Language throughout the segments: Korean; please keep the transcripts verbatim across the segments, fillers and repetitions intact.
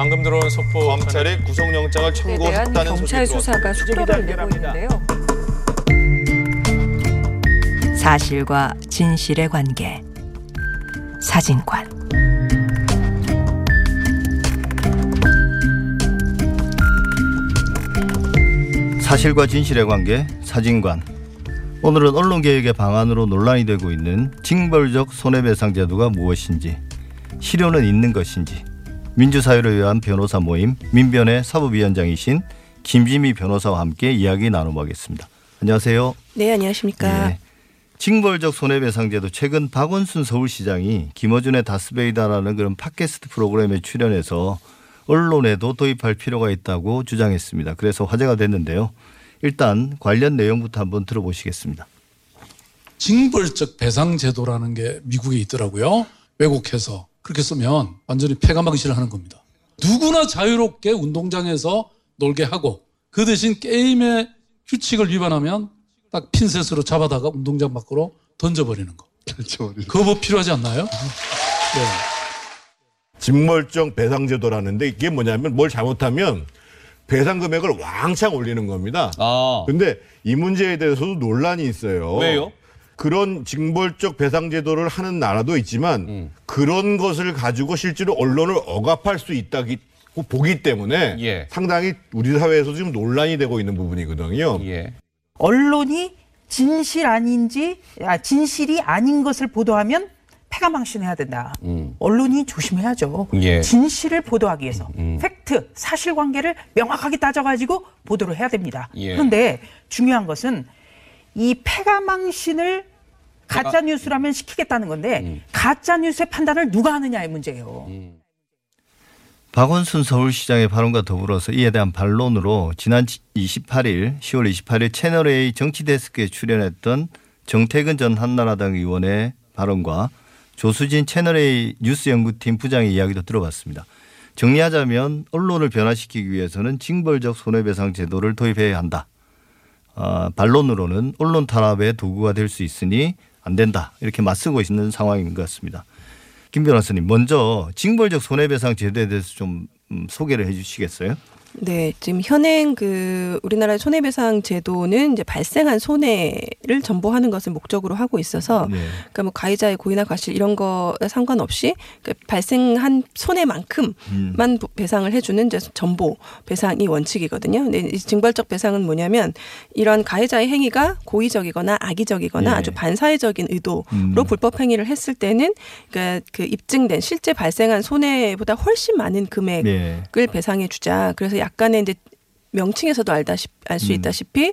방금 들어온 속보. 검찰이 전... 구속영장을 청구했다는 검찰 수사가 속도를 내고 있는데요. 사실과 진실의 관계. 사진관. 사실과 진실의 관계, 사진관. 오늘은 언론개혁의 방안으로 논란이 되고 있는 징벌적 손해배상 제도가 무엇인지, 실효는 있는 것인지, 민주사회를 위한 변호사 모임 민변의 사법위원장이신 김지미 변호사와 함께 이야기 나눠보겠습니다. 안녕하세요. 네, 안녕하십니까. 네. 징벌적 손해배상 제도, 최근 박원순 서울시장이 김어준의 다스베이다라는 그런 팟캐스트 프로그램에 출연해서 언론에도 도입할 필요가 있다고 주장했습니다. 그래서 화제가 됐는데요. 일단 관련 내용부터 한번 들어보시겠습니다. 징벌적 배상 제도라는 게 미국에 있더라고요. 왜곡해서 그렇게 쓰면 완전히 폐가망신을 하는 겁니다. 누구나 자유롭게 운동장에서 놀게 하고, 그 대신 게임의 규칙을 위반하면 딱 핀셋으로 잡아다가 운동장 밖으로 던져버리는 거. 그거 뭐 필요하지 않나요? 네. 징벌적 배상 제도라는데 이게 뭐냐면 뭘 잘못하면 배상 금액을 왕창 올리는 겁니다. 아. 근데 이 문제에 대해서도 논란이 있어요. 왜요? 그런 징벌적 배상 제도를 하는 나라도 있지만 음. 그런 것을 가지고 실제로 언론을 억압할 수 있다고 보기 때문에 예. 상당히 우리 사회에서 지금 논란이 되고 있는 부분이거든요. 예. 언론이 진실 아닌지, 아, 진실이 아닌 것을 보도하면 폐가망신해야 된다. 음. 언론이 조심해야죠. 예. 진실을 보도하기 위해서 음. 팩트, 사실관계를 명확하게 따져가지고 보도를 해야 됩니다. 예. 그런데 중요한 것은 이 폐가망신을 가짜뉴스라면 시키겠다는 건데 음. 가짜뉴스의 판단을 누가 하느냐의 문제예요. 음. 박원순 서울시장의 발언과 더불어서 이에 대한 반론으로 지난 이십팔 일, 시월 이십팔일 채널A 정치데스크에 출연했던 정태근 전 한나라당 의원의 발언과 조수진 채널A 뉴스연구팀 부장의 이야기도 들어봤습니다. 정리하자면 언론을 변화시키기 위해서는 징벌적 손해배상 제도를 도입해야 한다. 아, 반론으로는 언론 탄압의 도구가 될 수 있으니 안 된다. 이렇게 맞서고 있는 상황인 것 같습니다. 김 변호사님, 먼저 징벌적 손해배상 제도에 대해서 좀 소개를 해 주시겠어요? 네, 지금 현행 그 우리나라 손해배상 제도는 이제 발생한 손해를 전보하는 것을 목적으로 하고 있어서, 네. 그러니까 뭐 가해자의 고의나 과실 이런 거에 상관없이 그러니까 발생한 손해만큼만 음. 배상을 해주는 이제 전보 배상이 원칙이거든요. 근데 이 징벌적 배상은 뭐냐면 이런 가해자의 행위가 고의적이거나 악의적이거나 네. 아주 반사회적인 의도로 음. 불법 행위를 했을 때는 그러니까 그 입증된 실제 발생한 손해보다 훨씬 많은 금액을 네. 배상해주자. 그래서 약간의 이제 명칭에서도 알다시피 알 수 있다시피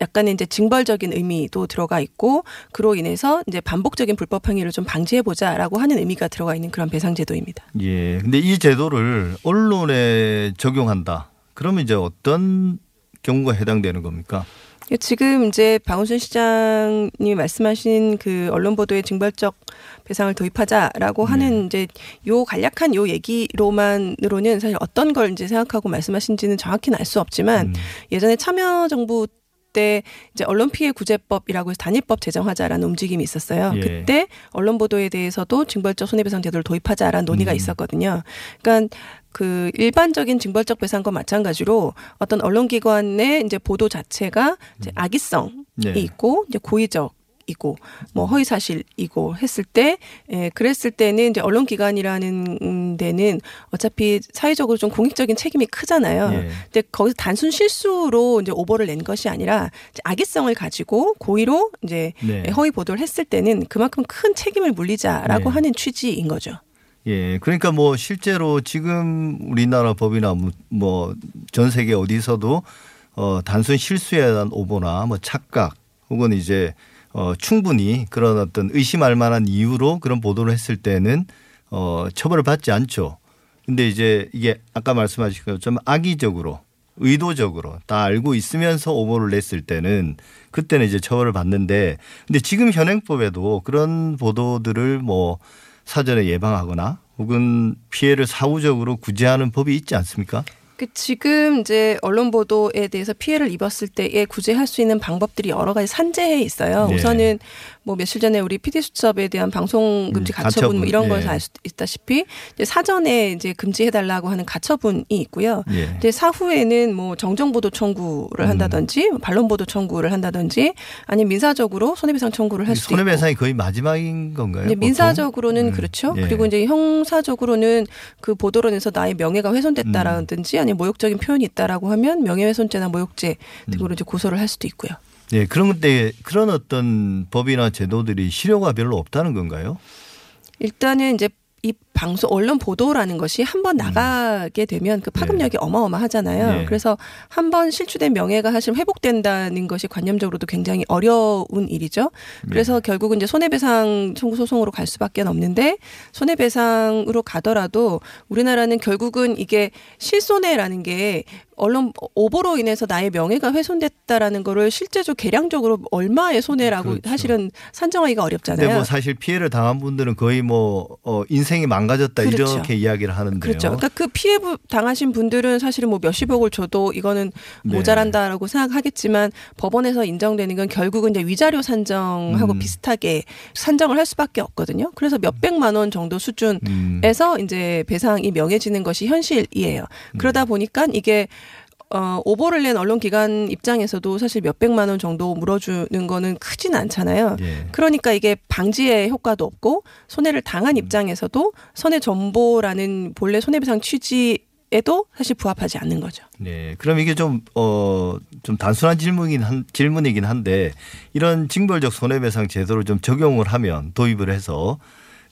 약간의 이제 징벌적인 의미도 들어가 있고, 그로 인해서 이제 반복적인 불법 행위를 좀 방지해 보자라고 하는 의미가 들어가 있는 그런 배상 제도입니다. 예. 근데 이 제도를 언론에 적용한다. 그러면 이제 어떤 경우가 해당되는 겁니까? 지금 이제 박원순 시장님이 말씀하신 그 언론 보도에 징벌적 배상을 도입하자라고 네. 하는 이제 요 간략한 요 얘기로만으로는 사실 어떤 걸 이제 생각하고 말씀하신지는 정확히는 알 수 없지만 음. 예전에 참여정부 그때 이제 언론 피해 구제법이라고 해서 단일법 제정하자라는 움직임이 있었어요. 예. 그때 언론 보도에 대해서도 징벌적 손해배상 제도를 도입하자라는 논의가 음. 있었거든요. 그러니까 그 일반적인 징벌적 배상과 마찬가지로 어떤 언론기관의 이제 보도 자체가 이제 악의성이 예. 있고 이제 고의적. 이고 뭐 허위 사실이고 했을 때, 예, 그랬을 때는 이제 언론기관이라는 데는 어차피 사회적으로 좀 공익적인 책임이 크잖아요. 예. 근데 거기서 단순 실수로 이제 오버를 낸 것이 아니라 이제 악의성을 가지고 고의로 이제 네. 허위 보도를 했을 때는 그만큼 큰 책임을 물리자라고 네. 하는 취지인 거죠. 예, 그러니까 뭐 실제로 지금 우리나라 법이나 뭐 전 세계 어디서도 어, 단순 실수에 대한 오보나 뭐 착각 혹은 이제 어, 충분히 그런 어떤 의심할 만한 이유로 그런 보도를 했을 때는 어, 처벌을 받지 않죠. 근데 이제 이게 아까 말씀하신 것처럼 악의적으로 의도적으로 다 알고 있으면서 오보를 냈을 때는 그때는 이제 처벌을 받는데, 근데 지금 현행법에도 그런 보도들을 뭐 사전에 예방하거나 혹은 피해를 사후적으로 구제하는 법이 있지 않습니까? 그 지금 이제 언론 보도에 대해서 피해를 입었을 때에 구제할 수 있는 방법들이 여러 가지 산재해 있어요. 네. 우선은 뭐 며칠 전에 우리 피디 수첩에 대한 방송 금지 음, 가처분, 가처분 뭐 이런 예. 거에서 알 수 있다시피 이제 사전에 이제 금지해달라고 하는 가처분이 있고요. 예. 이제 사후에는 뭐 정정보도 청구를 한다든지 음. 반론보도 청구를 한다든지 아니면 민사적으로 손해배상 청구를 할 수도 있고. 손해배상이 거의 마지막인 건가요? 네, 민사적으로는 음. 그렇죠. 예. 그리고 이제 형사적으로는 그 보도론에서 나의 명예가 훼손됐다라든지 아니면 모욕적인 표현이 있다라고 하면 명예훼손죄나 모욕죄 등으로 음. 이제 고소를 할 수도 있고요. 예, 그런 건데 그런 어떤 법이나 제도들이 실효가 별로 없다는 건가요? 일단은 이제 이 방송 언론 보도라는 것이 한번 나가게 되면 그 파급력이 예. 어마어마하잖아요. 예. 그래서 한번 실추된 명예가 사실 회복된다는 것이 관념적으로도 굉장히 어려운 일이죠. 그래서 예. 결국은 이제 손해배상 청구 소송으로 갈 수밖에 없는데 손해배상으로 가더라도 우리나라는 결국은 이게 실손해라는 게 언론 오보로 인해서 나의 명예가 훼손됐다라는 거를 실제적 계량적으로 얼마의 손해라고 그렇죠. 사실은 산정하기가 어렵잖아요. 근데 뭐 사실 피해를 당한 분들은 거의 뭐 어, 인생이 망가졌다 그렇죠. 이렇게 이야기를 하는데요. 그렇죠. 그러니까 그 피해 당하신 분들은 사실은 뭐 몇십억을 줘도 이거는 네. 모자란다라고 생각하겠지만 법원에서 인정되는 건 결국은 이제 위자료 산정하고 음. 비슷하게 산정을 할 수밖에 없거든요. 그래서 몇백만 원 정도 수준에서 음. 이제 배상이 명해지는 것이 현실이에요. 그러다 보니까 이게 어, 오보를 낸 언론기관 입장에서도 사실 몇백만 원 정도 물어주는 거는 크진 않잖아요. 예. 그러니까 이게 방지의 효과도 없고 손해를 당한 음. 입장에서도 손해전보라는 본래 손해배상 취지에도 사실 부합하지 않는 거죠. 네, 그럼 이게 좀, 어, 좀 단순한 질문이긴, 한, 질문이긴 한데 이런 징벌적 손해배상 제도를 좀 적용을 하면 도입을 해서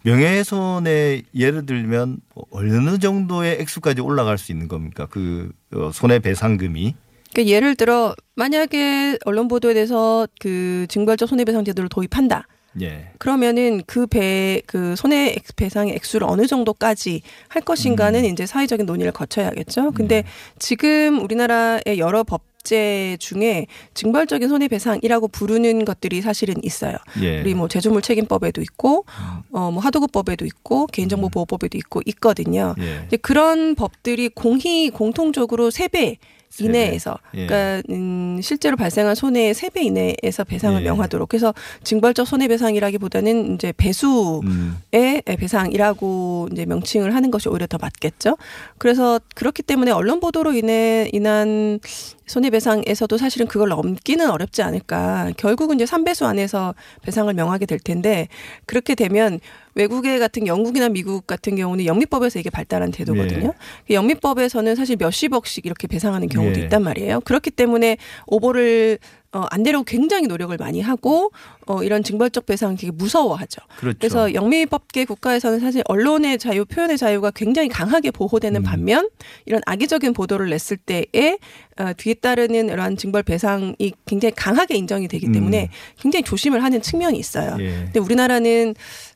명예훼손에 예를 들면 어느 정도의 액수까지 올라갈 수 있는 겁니까? 그 손해배상금이. 그러니까 예를 들어 만약에 언론 보도에 대해서 그 징벌적 손해배상 제도를 도입한다. 예. 그러면은 그 배, 그 손해 배상의 액수를 어느 정도까지 할 것인가는 음. 이제 사회적인 논의를 거쳐야겠죠. 근데 예. 지금 우리나라의 여러 법 제 중에 징벌적인 손해배상이라고 부르는 것들이 사실은 있어요. 예. 우리 뭐 제조물 책임법에도 있고, 어 뭐 하도급법에도 있고, 개인정보보호법에도 있고 있거든요. 예. 이제 그런 법들이 공히 공통적으로 세 배 이내에서 예. 그러니까 음, 실제로 발생한 손해의 세 배 이내에서 배상을 예. 명하도록 그래서 징벌적 손해배상이라기보다는 이제 배수의 음. 배상이라고 이제 명칭을 하는 것이 오히려 더 맞겠죠. 그래서 그렇기 때문에 언론 보도로 인해 인한 손해배상에서도 사실은 그걸 넘기는 어렵지 않을까. 결국은 이제 삼 배수 안에서 배상을 명하게 될 텐데 그렇게 되면 외국의 같은 영국이나 미국 같은 경우는 영미법에서 이게 발달한 제도거든요. 예. 영미법에서는 사실 몇십억씩 이렇게 배상하는 경우도 예. 있단 말이에요. 그렇기 때문에 오보를 어, 안 되려고 굉장히 노력을 많이 하고 어, 이런 징벌적 배상 되게 무서워하죠. 그렇죠. 그래서 영미법계 국가에서는 사실 언론의 자유, 표현의 자유가 굉장히 강하게 보호되는 음. 반면 이런 악의적인 보도를 냈을 때에 어, 뒤에 따르는 이런 징벌 배상이 굉장히 강하게 인정이 되기 때문에 음. 굉장히 조심을 하는 측면이 있어요. 예. 근데 우리나라는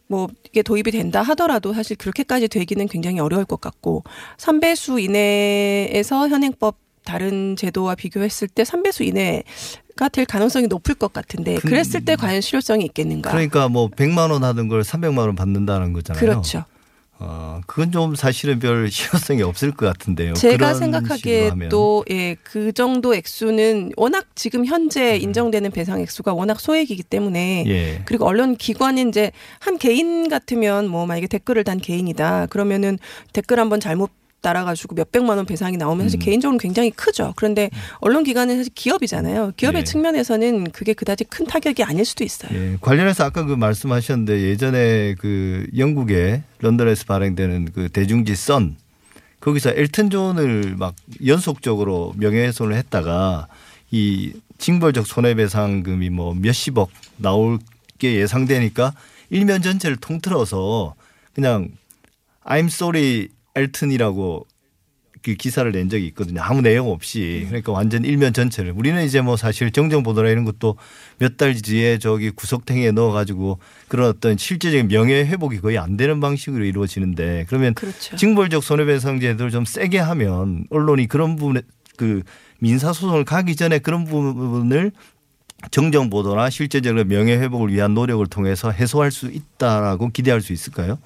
뭐 이게 도입이 된다 하더라도 사실 그렇게까지 되기는 굉장히 어려울 것 같고 삼 배수 이내에서 현행법 다른 제도와 비교했을 때 삼 배수 이내가 될 가능성이 높을 것 같은데 그랬을 때 과연 실효성이 있겠는가. 그러니까 뭐 백만 원 하던 걸 삼백만 원 받는다는 거잖아요. 그렇죠. 어, 그건 좀 사실은 별 실효성이 없을 것 같은데요. 제가 생각하기에 또 예, 그 정도 액수는 워낙 지금 현재 인정되는 배상 액수가 워낙 소액이기 때문에 예. 그리고 언론 기관인 이제 한 개인 같으면 뭐 만약에 댓글을 단 개인이다 그러면은 댓글 한번 잘못 따라가지고 몇백만 원 배상이 나오면 사실 음. 개인적으로는 굉장히 크죠. 그런데 언론기관은 사실 기업이잖아요. 기업의 예. 측면에서는 그게 그다지 큰 타격이 아닐 수도 있어요. 예. 관련해서 아까 그 말씀하셨는데 예전에 그 영국의 런던에서 발행되는 그 대중지 선 거기서 엘튼 존을 막 연속적으로 명예훼손을 했다가 이 징벌적 손해배상금이 뭐 몇십억 나올 게 예상되니까 일면 전체를 통틀어서 그냥 I'm sorry 엘튼이라고 그 기사를 낸 적이 있거든요. 아무 내용 없이. 그러니까 완전 일면 전체를. 우리는 이제 뭐 사실 정정보도라 이런 것도 몇 달 뒤에 저기 구석탱이에 넣어가지고 그런 어떤 실제적인 명예회복이 거의 안 되는 방식으로 이루어지는데 그러면 그렇죠. 징벌적 손해배상 제도를 좀 세게 하면 언론이 그런 부분에 그 민사소송을 가기 전에 그런 부분을 정정보도나 실제적인 명예회복을 위한 노력을 통해서 해소할 수 있다라고 기대할 수 있을까요?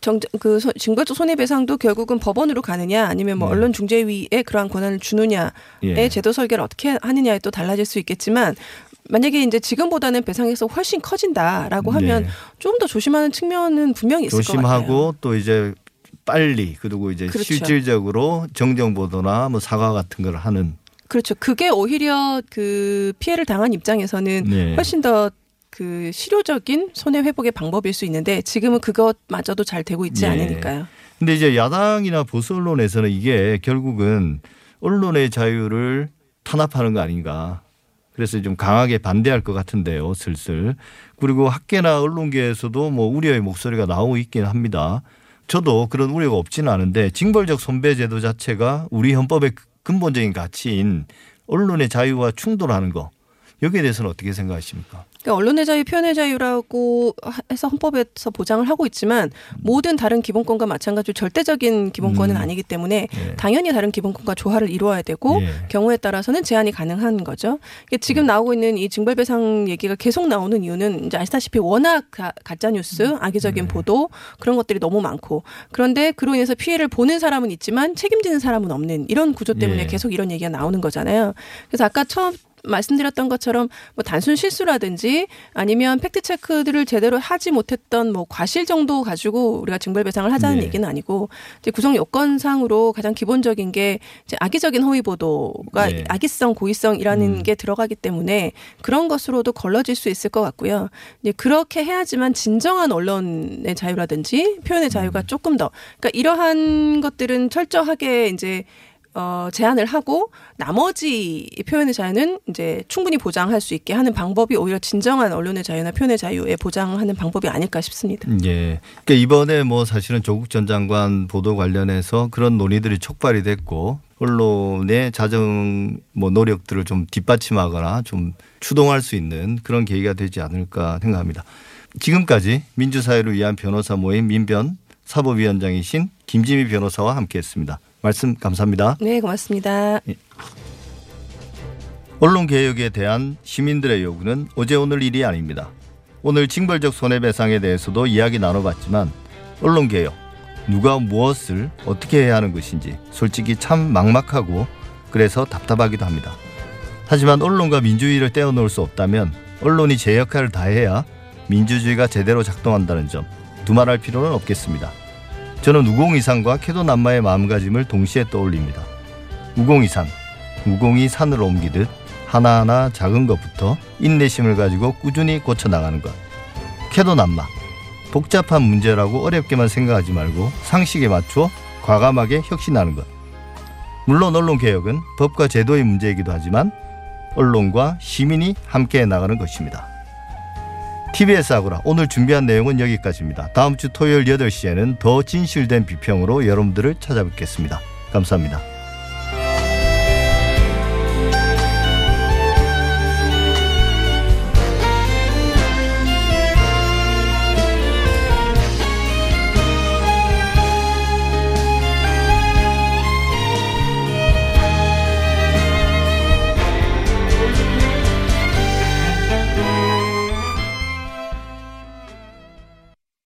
정, 그 징벌적 손해배상도 결국은 법원으로 가느냐 아니면 뭐 네. 언론중재위에 그러한 권한을 주느냐의 예. 제도 설계를 어떻게 하느냐에 또 달라질 수 있겠지만 만약에 이제 지금보다는 배상액수 훨씬 커진다라고 하면 네. 좀 더 조심하는 측면은 분명히 있을 것 같아요. 조심하고 또 이제 빨리 그리고 이제 그렇죠. 실질적으로 정정 보도나 뭐 사과 같은 걸 하는. 그렇죠. 그게 오히려 그 피해를 당한 입장에서는 네. 훨씬 더 그 실효적인 손해 회복의 방법일 수 있는데 지금은 그것마저도 잘 되고 있지 네. 않으니까요. 근데 이제 야당이나 보수 언론에서는 이게 결국은 언론의 자유를 탄압하는 거 아닌가. 그래서 좀 강하게 반대할 것 같은데요. 슬슬. 그리고 학계나 언론계에서도 뭐 우려의 목소리가 나오고 있긴 합니다. 저도 그런 우려가 없지는 않은데 징벌적 손배 제도 자체가 우리 헌법의 근본적인 가치인 언론의 자유와 충돌하는 거. 여기에 대해서는 어떻게 생각하십니까? 그러니까 언론의 자유, 표현의 자유라고 해서 헌법에서 보장을 하고 있지만 모든 다른 기본권과 마찬가지로 절대적인 기본권은 음. 아니기 때문에 예. 당연히 다른 기본권과 조화를 이루어야 되고 예. 경우에 따라서는 제한이 가능한 거죠. 그러니까 지금 나오고 있는 이 징벌배상 얘기가 계속 나오는 이유는 이제 아시다시피 워낙 가, 가짜뉴스, 악의적인 예. 보도 그런 것들이 너무 많고 그런데 그로 인해서 피해를 보는 사람은 있지만 책임지는 사람은 없는 이런 구조 때문에 예. 계속 이런 얘기가 나오는 거잖아요. 그래서 아까 처음 말씀드렸던 것처럼 뭐 단순 실수라든지 아니면 팩트체크들을 제대로 하지 못했던 뭐 과실 정도 가지고 우리가 징벌배상을 하자는 네. 얘기는 아니고 이제 구성 요건상으로 가장 기본적인 게 이제 악의적인 허위보도가 네. 악의성, 고의성이라는 음. 게 들어가기 때문에 그런 것으로도 걸러질 수 있을 것 같고요. 이제 그렇게 해야지만 진정한 언론의 자유라든지 표현의 자유가 조금 더 그러니까 이러한 것들은 철저하게 이제 어, 제한을 하고 나머지 표현의 자유는 이제 충분히 보장할 수 있게 하는 방법이 오히려 진정한 언론의 자유나 표현의 자유에 보장하는 방법이 아닐까 싶습니다. 예. 그러니까 이번에 뭐 사실은 조국 전 장관 보도 관련해서 그런 논의들이 촉발이 됐고 언론의 자정 뭐 노력들을 좀 뒷받침하거나 좀 추동할 수 있는 그런 계기가 되지 않을까 생각합니다. 지금까지 민주사회를 위한 변호사 모임 민변 사법위원장이신 김지미 변호사와 함께했습니다. 말씀 감사합니다. 네, 고맙습니다. 예. 언론개혁에 대한 시민들의 요구는 어제 오늘 일이 아닙니다. 오늘 징벌적 손해배상에 대해서도 이야기 나눠봤지만 언론개혁, 누가 무엇을 어떻게 해야 하는 것인지 솔직히 참 막막하고 그래서 답답하기도 합니다. 하지만 언론과 민주주의를 떼어놓을 수 없다면 언론이 제 역할을 다해야 민주주의가 제대로 작동한다는 점 두말할 필요는 없겠습니다. 저는 우공이산과 캐도남마의 마음가짐을 동시에 떠올립니다. 우공이산, 우공이 산으로 옮기듯 하나하나 작은 것부터 인내심을 가지고 꾸준히 고쳐나가는 것. 캐도남마, 복잡한 문제라고 어렵게만 생각하지 말고 상식에 맞춰 과감하게 혁신하는 것. 물론 언론개혁은 법과 제도의 문제이기도 하지만 언론과 시민이 함께 나가는 것입니다. 티비에스 아고라 오늘 준비한 내용은 여기까지입니다. 다음 주 토요일 여덟 시에는 더 진실된 비평으로 여러분들을 찾아뵙겠습니다. 감사합니다.